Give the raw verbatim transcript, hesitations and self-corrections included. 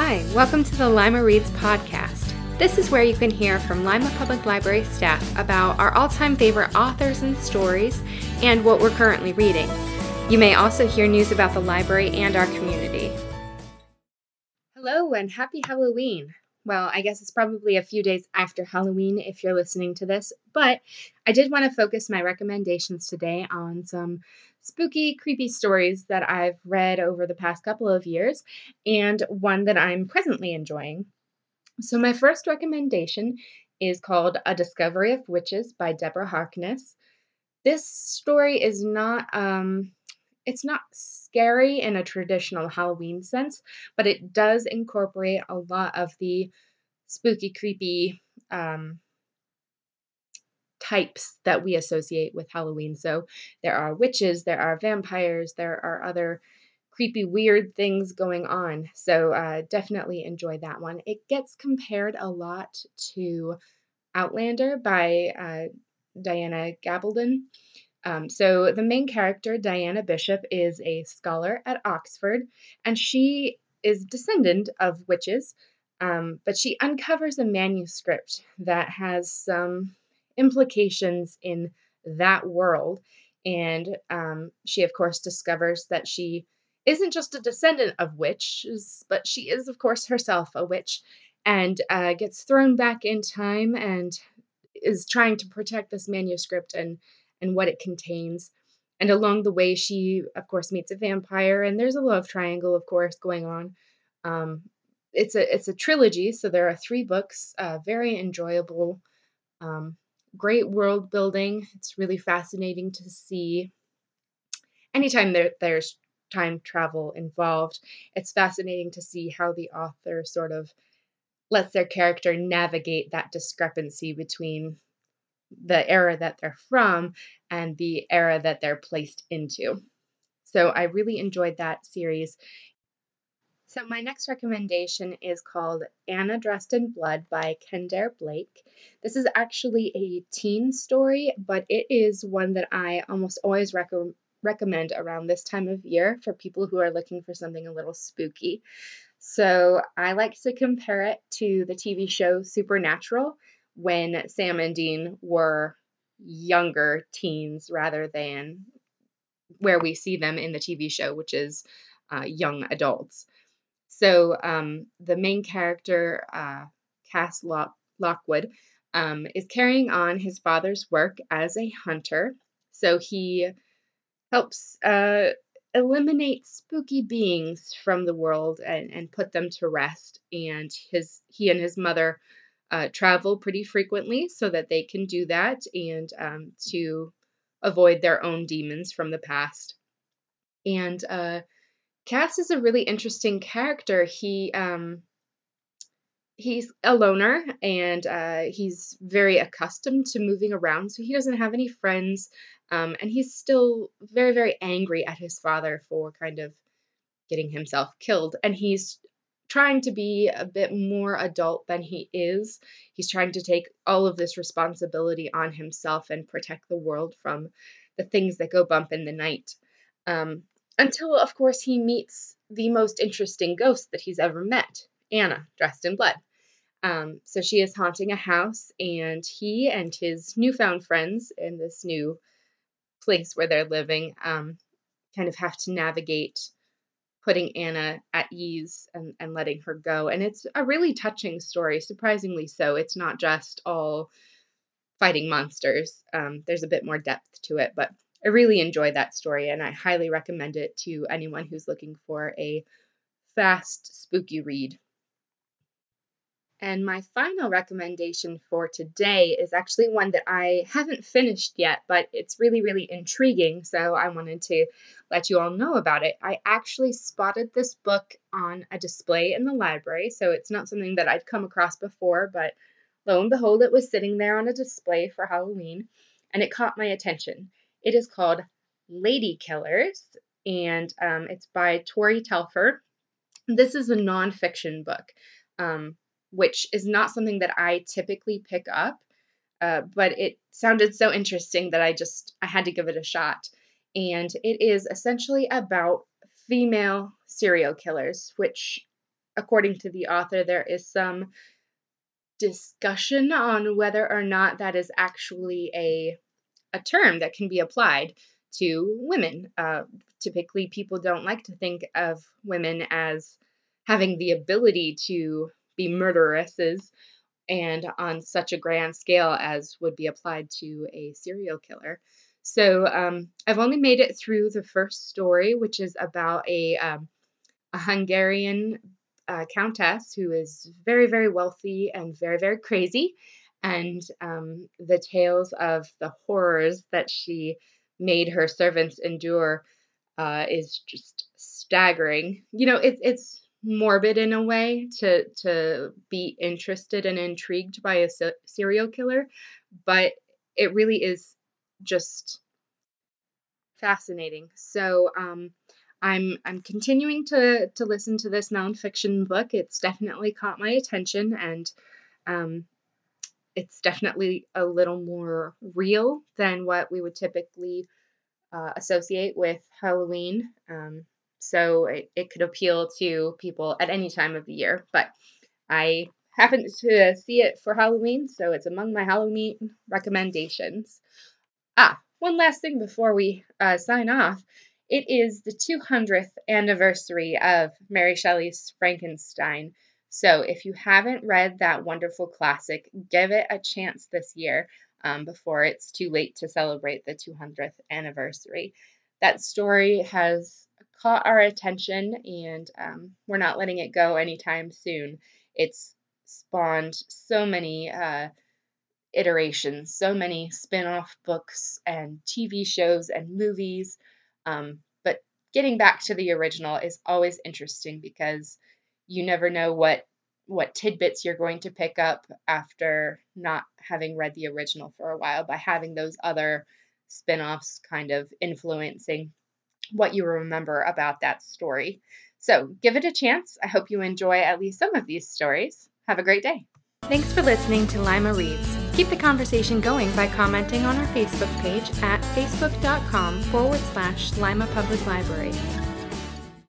Hi, welcome to the Lima Reads podcast. This is where you can hear from Lima Public Library staff about our all-time favorite authors and stories and what we're currently reading. You may also hear news about the library and our community. Hello and happy Halloween. Well, I guess it's probably a few days after Halloween if you're listening to this, but I did want to focus my recommendations today on some spooky, creepy stories that I've read over the past couple of years and one that I'm presently enjoying. So my first recommendation is called A Discovery of Witches by Deborah Harkness. This story is not, um, it's not scary in a traditional Halloween sense, but it does incorporate a lot of the spooky, creepy um, types that we associate with Halloween. So there are witches, there are vampires, there are other creepy, weird things going on. So uh, definitely enjoy that one. It gets compared a lot to Outlander by uh, Diana Gabaldon. Um, so the main character, Diana Bishop, is a scholar at Oxford, and she is descendant of witches, um, but she uncovers a manuscript that has some implications in that world, and um, she, of course, discovers that she isn't just a descendant of witches, but she is, of course, herself a witch, and uh, gets thrown back in time and is trying to protect this manuscript and and what it contains. And along the way, she, of course, meets a vampire, and there's a love triangle, of course, going on. Um, it's a it's a trilogy, so there are three books, uh, very enjoyable, um, great world building. It's really fascinating to see. Anytime there, there's time travel involved, it's fascinating to see how the author sort of lets their character navigate that discrepancy between the era that they're from and the era that they're placed into. So I really enjoyed that series. So my next recommendation is called Anna Dressed in Blood by Kendare Blake. This is actually a teen story, but it is one that I almost always rec- recommend around this time of year for people who are looking for something a little spooky. So I like to compare it to the T V show Supernatural, when Sam and Dean were younger teens rather than where we see them in the T V show, which is uh, young adults. So um, the main character, uh, Cass Lock- Lockwood, um, is carrying on his father's work as a hunter. So he helps uh, eliminate spooky beings from the world and, and put them to rest. And his he and his mother Uh, travel pretty frequently so that they can do that and um, to avoid their own demons from the past. And uh, Cass is a really interesting character. He um, he's a loner, and uh, he's very accustomed to moving around, so he doesn't have any friends. Um, and he's still very, very angry at his father for kind of getting himself killed. And he's trying to be a bit more adult than he is. He's trying to take all of this responsibility on himself and protect the world from the things that go bump in the night. Um, until, of course, he meets the most interesting ghost that he's ever met, Anna, dressed in blood. Um, so she is haunting a house, and he and his newfound friends in this new place where they're living um, kind of have to navigate putting Anna at ease and, and letting her go. And it's a really touching story, surprisingly so. It's not just all fighting monsters. Um, there's a bit more depth to it, but I really enjoy that story, and I highly recommend it to anyone who's looking for a fast, spooky read. And my final recommendation for today is actually one that I haven't finished yet, but it's really, really intriguing, so I wanted to let you all know about it. I actually spotted this book on a display in the library, so it's not something that I'd come across before, but lo and behold, it was sitting there on a display for Halloween, and it caught my attention. It is called Lady Killers, and um, it's by Tori Telford. This is a nonfiction book, Um which is not something that I typically pick up, uh, but it sounded so interesting that I just, I had to give it a shot. And it is essentially about female serial killers, which according to the author, there is some discussion on whether or not that is actually a a term that can be applied to women. Uh, typically, people don't like to think of women as having the ability to be murderesses and on such a grand scale as would be applied to a serial killer. So um, I've only made it through the first story, which is about a, um, a Hungarian uh, countess who is very, very wealthy and very, very crazy. And um, the tales of the horrors that she made her servants endure uh, is just staggering. You know, it, it's morbid in a way to to be interested and intrigued by a se- serial killer, but it really is just fascinating. So um, I'm I'm continuing to to listen to this nonfiction book. It's definitely caught my attention, and um, it's definitely a little more real than what we would typically uh, associate with Halloween. Um, so it, it could appeal to people at any time of the year. But I happened to see it for Halloween, so it's among my Halloween recommendations. Ah, one last thing before we uh, sign off. It is the two hundredth anniversary of Mary Shelley's Frankenstein. So if you haven't read that wonderful classic, give it a chance this year um, before it's too late to celebrate the two hundredth anniversary. That story has caught our attention, and um, we're not letting it go anytime soon. It's spawned so many uh, iterations, so many spin-off books and T V shows and movies. Um, but getting back to the original is always interesting because you never know what what tidbits you're going to pick up after not having read the original for a while by having those other spin-offs kind of influencing what you remember about that story. So give it a chance. I hope you enjoy at least some of these stories. Have a great day. Thanks for listening to Lima Reads. Keep the conversation going by commenting on our Facebook page at facebook dot com forward slash Lima Public Library.